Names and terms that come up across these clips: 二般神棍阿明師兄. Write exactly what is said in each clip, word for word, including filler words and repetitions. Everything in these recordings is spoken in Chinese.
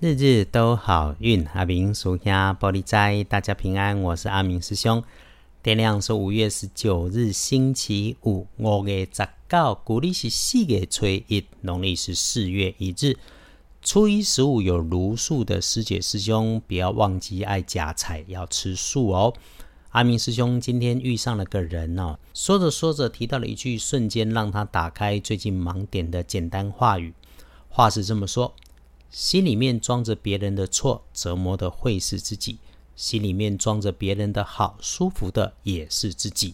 日日都好运，阿明属下玻璃斋，大家平安，我是阿明师兄。天亮是五月十九日星期五，五月十九，古历是四月初一，农历是四月一日。初一十五有茹素的师姐师兄，不要忘记爱夹菜，要吃素哦。阿明师兄今天遇上了个人哦，说着说着提到了一句瞬间让他打开最近盲点的简单话语，话是这么说：心里面装着别人的错，折磨的会是自己；心里面装着别人的好，舒服的也是自己。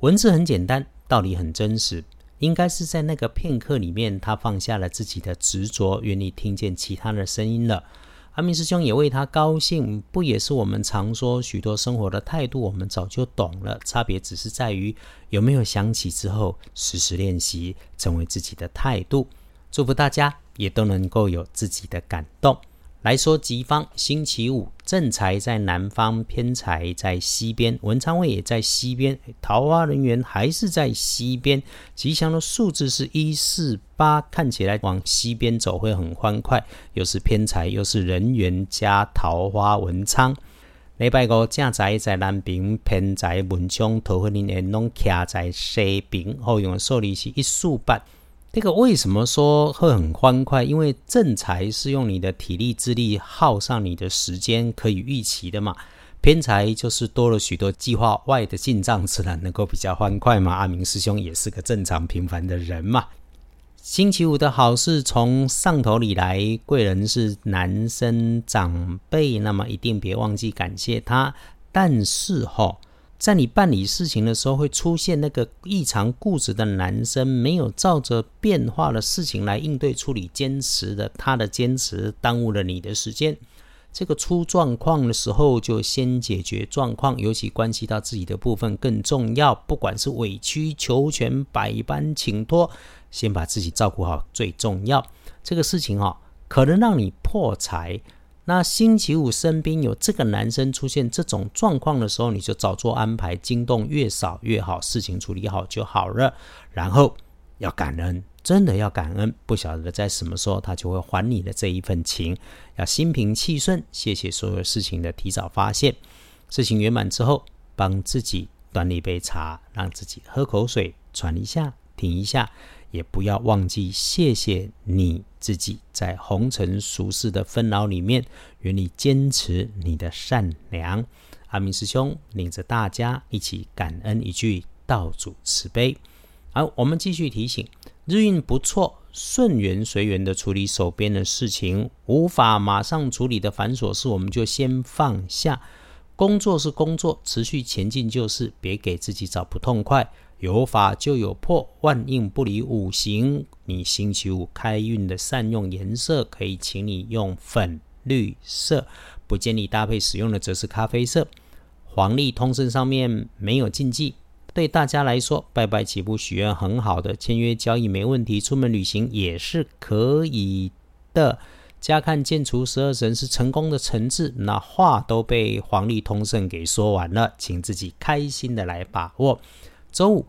文字很简单，道理很真实，应该是在那个片刻里面，他放下了自己的执着，愿意听见其他的声音了。阿明师兄也为他高兴，不也是我们常说许多生活的态度我们早就懂了，差别只是在于有没有想起之后时时练习成为自己的态度。祝福大家也都能够有自己的感动。来说吉方，星期五正财在南方，偏财在西边，文昌位也在西边，桃花人缘还是在西边。吉祥的数字是一四八，看起来往西边走会很欢快，又是偏财又是人缘加桃花文昌。礼拜五正财在南边，偏财文昌，桃花人缘拢徛在西边，后用的数字是一四八。这个为什么说会很欢快？因为正财是用你的体力智力耗上你的时间，可以预期的嘛。偏财就是多了许多计划外的进账，自然能够比较欢快嘛。阿明师兄也是个正常平凡的人嘛。星期五的好事从上头里来，贵人是男生长辈，那么一定别忘记感谢他。但是吼在你办理事情的时候，会出现那个异常固执的男生，没有照着变化的事情来应对处理，坚持的他的坚持耽误了你的时间。这个出状况的时候就先解决状况，尤其关系到自己的部分更重要，不管是委曲求全，百般请托，先把自己照顾好最重要。这个事情、哦、可能让你破财。那星期五身边有这个男生出现这种状况的时候，你就早做安排，惊动越少越好，事情处理好就好了。然后要感恩，真的要感恩，不晓得在什么时候他就会还你的这一份情，要心平气顺，谢谢所有事情的提早发现。事情圆满之后，帮自己端一杯茶，让自己喝口水，喘一下，停一下，也不要忘记谢谢你自己，在红尘俗世的纷扰里面，愿你坚持你的善良。阿明师兄领着大家一起感恩一句，道主慈悲。好，我们继续提醒，日运不错，顺缘随缘的处理手边的事情，无法马上处理的繁琐事，我们就先放下。工作是工作，持续前进就是，别给自己找不痛快。有法就有破，万应不离五行。你星期五开运的善用颜色，可以请你用粉绿色，不建议搭配使用的则是咖啡色。黄历通胜上面没有禁忌，对大家来说拜拜祈福许愿很好的，签约交易没问题，出门旅行也是可以的。加看建除十二神是成功的成字，那话都被黄历通胜给说完了，请自己开心的来把握。周五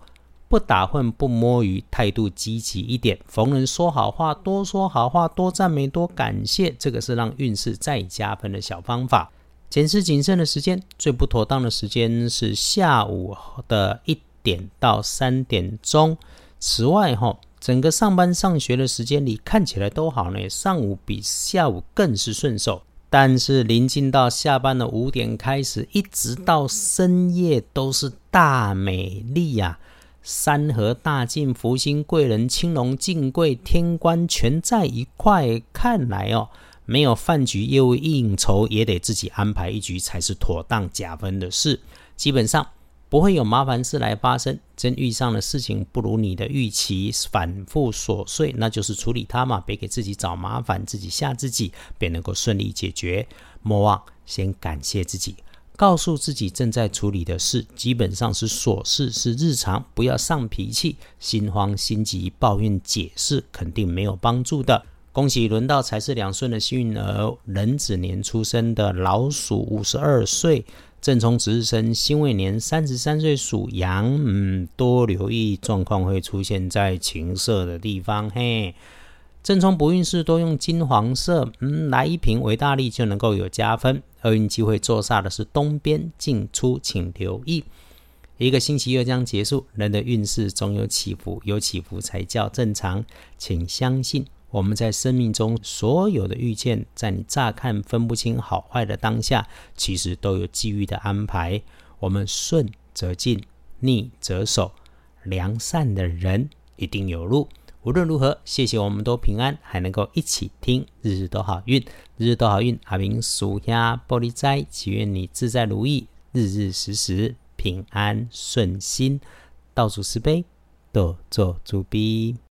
不打混不摸鱼，态度积极一点，逢人说好话，多说好话，多赞美，多感谢，这个是让运势再加分的小方法。检视谨慎的时间，最不妥当的时间是下午的一点到三点钟。此外吼整个上班上学的时间里看起来都好呢，上午比下午更是顺手，但是临近到下班的五点开始，一直到深夜都是大美丽啊！三合大进、福星贵人、青龙进贵、天官全在一块，看来哦，没有饭局业务应酬也得自己安排一局才是妥当加分的事。基本上不会有麻烦事来发生，真遇上的事情不如你的预期，反复琐碎，那就是处理它嘛，别给自己找麻烦，自己吓自己，便能够顺利解决。莫忘先感谢自己，告诉自己正在处理的事基本上是琐事，是日常，不要上脾气，心慌心急抱怨解释肯定没有帮助的。恭喜轮到财是两顺的幸运儿，壬子年出生的老鼠五十二岁，正冲值日生辛未年三十三岁属羊，嗯，多留意状况会出现在情色的地方嘿。正冲不运势多用金黄色，嗯，来一瓶维大利就能够有加分。厄运机会坐煞的是东边，进出请留意。一个星期又将结束，人的运势总有起伏，有起伏才叫正常。请相信我们在生命中所有的遇见，在你乍看分不清好坏的当下，其实都有际遇的安排。我们顺则进，逆则守，良善的人一定有路。无论如何，谢谢我们都平安，还能够一起听日日都好运。日日都好运，阿明属下玻璃斋，祈愿你自在如意，日日时时平安顺心，倒数十杯，多做主逼。